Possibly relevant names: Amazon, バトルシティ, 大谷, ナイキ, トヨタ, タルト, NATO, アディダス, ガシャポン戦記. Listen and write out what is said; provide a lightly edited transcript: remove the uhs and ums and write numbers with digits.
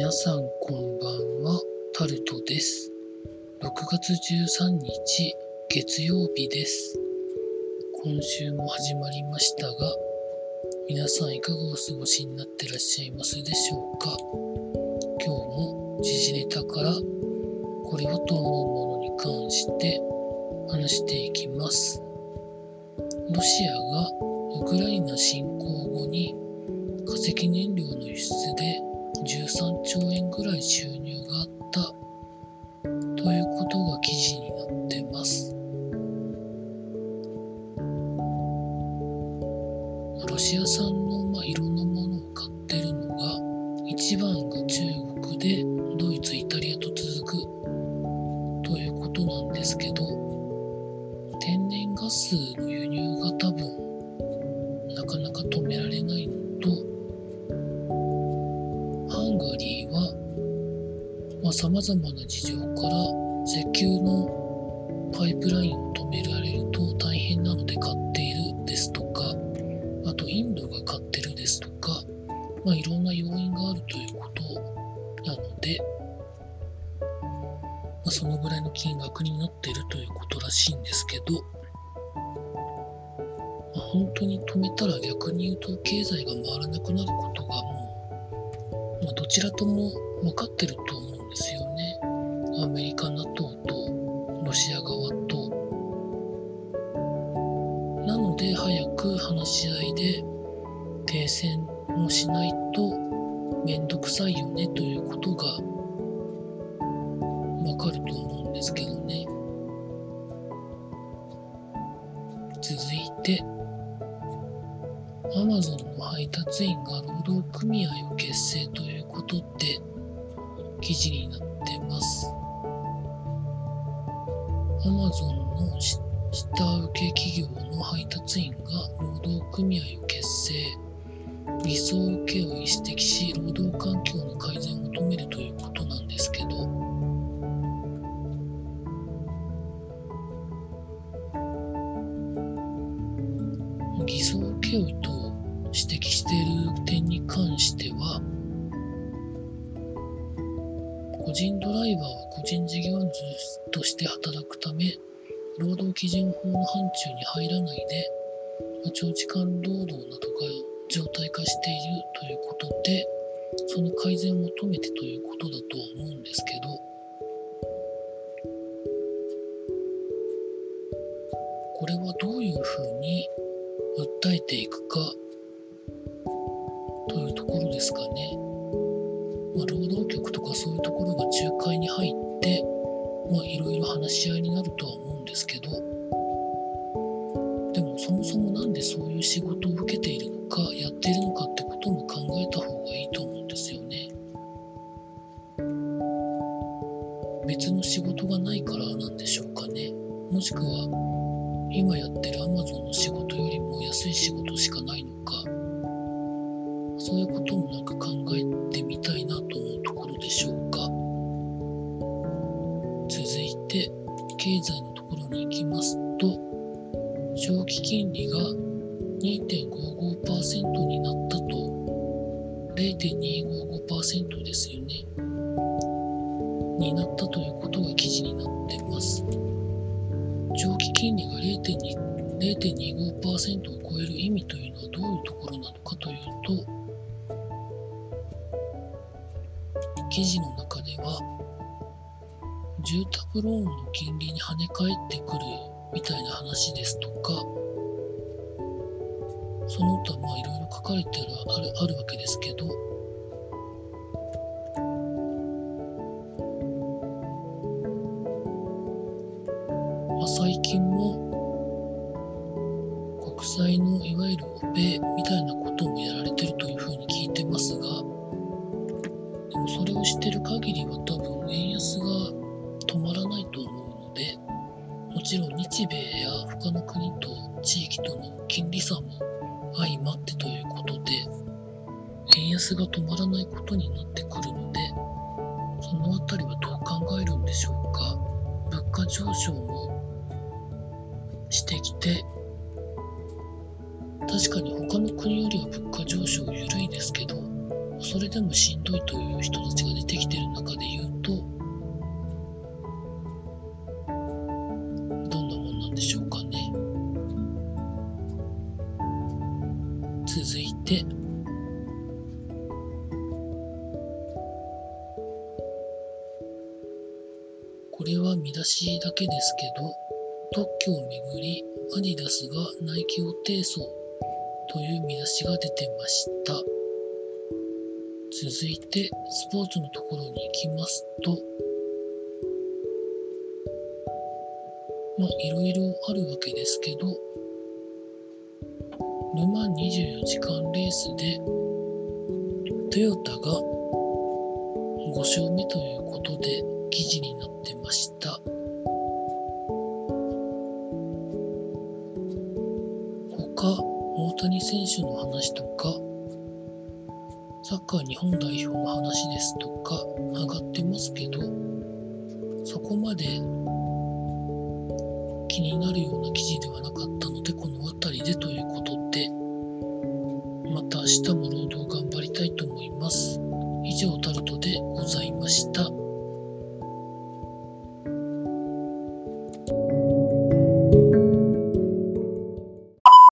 皆さんこんばんは、タルトです。6月13日月曜日です。今週も始まりましたが、皆さんいかがお過ごしになってらっしゃいますでしょうか。今日も時事ネタからこれをと思うものに関して話していきます。ロシアがウクライナ侵攻後に化石燃料の輸出で13兆円ぐらい収入があったということが記事になってます。ロシア産のいろんなものを買ってるのが、一番が中国でドイツ、イタリアと続くということなんですけど、天然ガスの輸入が多分なかなか止められないのと、ハンガリーは様々な事情から石油のパイプラインを止められると大変なので買っているですとか、あとインドが買ってるですとか、いろんな要因があるということなので、そのぐらいの金額になっているということらしいんですけど、本当に止めたら逆に言うと経済が回らなくなることがもうどちらとも分かってると思うんですよね。アメリカ NATO とロシア側と。なので早く話し合いで停戦もしないとめんどくさいよねということが分かると思うんですけどね。続いて、Amazon の配達員が労働組合を結成ということで記事になってます。 Amazon の下請け企業の配達員が労働組合を結成、理想請負を意識し労働環境の改善を求めるということなんですけど、理想請負と指摘している点に関しては、個人ドライバーは個人事業主として働くため、労働基準法の範疇に入らないで長時間労働などが常態化しているということで、その改善を求めてということだとは思うんですけど、これはどういうふうに訴えていくかというところですかね。労働局とかそういうところが仲介に入って、いろいろ話し合いになるとは思うんですけど、でもそもそもなんでそういう仕事を受けているのか、やっているのかってことも考えた方がいいと思うんですよね。別の仕事がないからなんでしょうかね。もしくは今やってる Amazon の仕事よりも安い仕事しかないのか、そういうこともなんか考えてみたいなと思うところでしょうか。続いて経済のところに行きますと、長期金利が 2.55% になったと、 0.255% ですよね、になったということが記事になってます。長期金利が 0.25% を超える意味というのはどういうところなのかというと、記事の中では住宅ローンの金利に跳ね返ってくるみたいな話ですとか、その他いろいろ書かれてあるわけですけど、最近も国債のいわゆるオペみたいなこともやられてるというふうに聞いてますが、でもそれを知ってる限りは多分円安が止まらないと思うので、もちろん日米や他の国と地域との金利差も相まってということで、円安が止まらないことになってくるので、そのあたりはどう考えるんでしょうか。物価上昇もしてきて、確かに他の国よりは物価上昇緩いですけど、それでもしんどいという人たちが出てきている中で言うと、どんなもんなんでしょうかね。続いて、これは見出しだけですけど、特許をめぐりアディダスがナイキを提訴という見出しが出てました。続いてスポーツのところに行きますと、いろいろあるわけですけど、沼24時間レースでトヨタが5勝目ということで記事になってました。他、大谷選手の話とかサッカー日本代表の話ですとか上がってますけど、そこまで気になるような記事ではなかったので、この辺りでということで、また明日も労働頑張りたいと思います。以上、タルトでございました。